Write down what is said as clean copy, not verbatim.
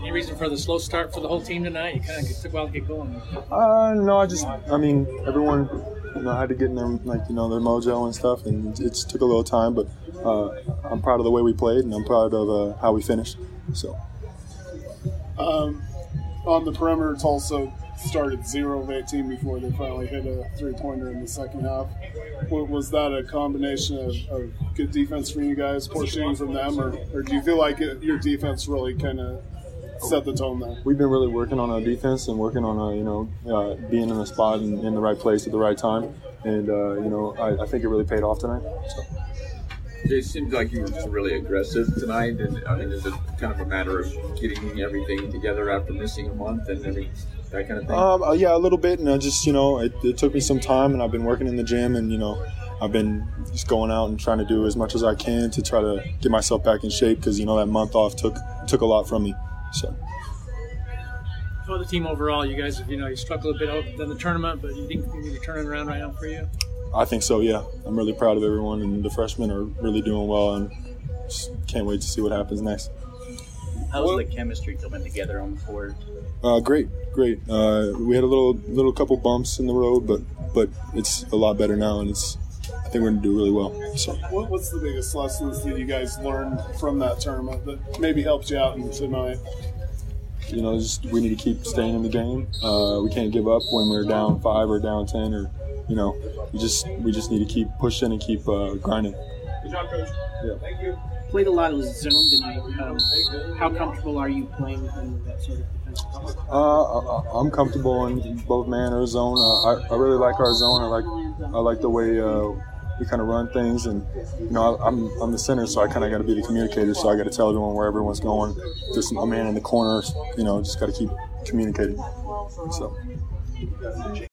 Any reason for the slow start for the whole team tonight? You kind of took a while to get going. No, I mean, everyone, had to get in their, their mojo and stuff, and it just took a little time. But I'm proud of the way we played, and I'm proud of how we finished. So, on the perimeter, it's also started 0 of 18 before they finally hit a 3-pointer in the second half. Was that a combination of good defense from you guys, poor shooting from them, or do you feel like your defense really kind of set the tone there? We've been really working on our defense and working on our, being in the spot and in the right place at the right time. And, I think it really paid off tonight. So. It seems like you were just really aggressive tonight, and I mean, is it kind of a matter of getting everything together after missing a month and that kind of thing? Yeah, a little bit, and I just, it took me some time, and I've been working in the gym, and, I've been just going out and trying to do as much as I can to try to get myself back in shape because, that month off took a lot from me. So. For the team overall, you guys, you struggled a little bit out in the tournament, but you think you're turning around right now for you? I think so, yeah. I'm really proud of everyone, and the freshmen are really doing well, and just can't wait to see what happens next. How's the chemistry coming together on the court? Great. We had a little couple bumps in the road, but it's a lot better now, and I think we're going to do really well. So, what's the biggest lessons that you guys learned from that tournament that maybe helped you out tonight? Just we need to keep staying in the game. We can't give up when we're down 5 or down 10 or. We just need to keep pushing and keep grinding. Good job, Coach. Yeah. Thank you. Played a lot of zone tonight. How comfortable are you playing in that sort of defense? I'm comfortable in both man or zone. I really like our zone. I like the way we kind of run things, and I'm the center, so I kind of got to be the communicator. So I got to tell everyone where everyone's going. Just a man in the corners. Just got to keep communicating. So.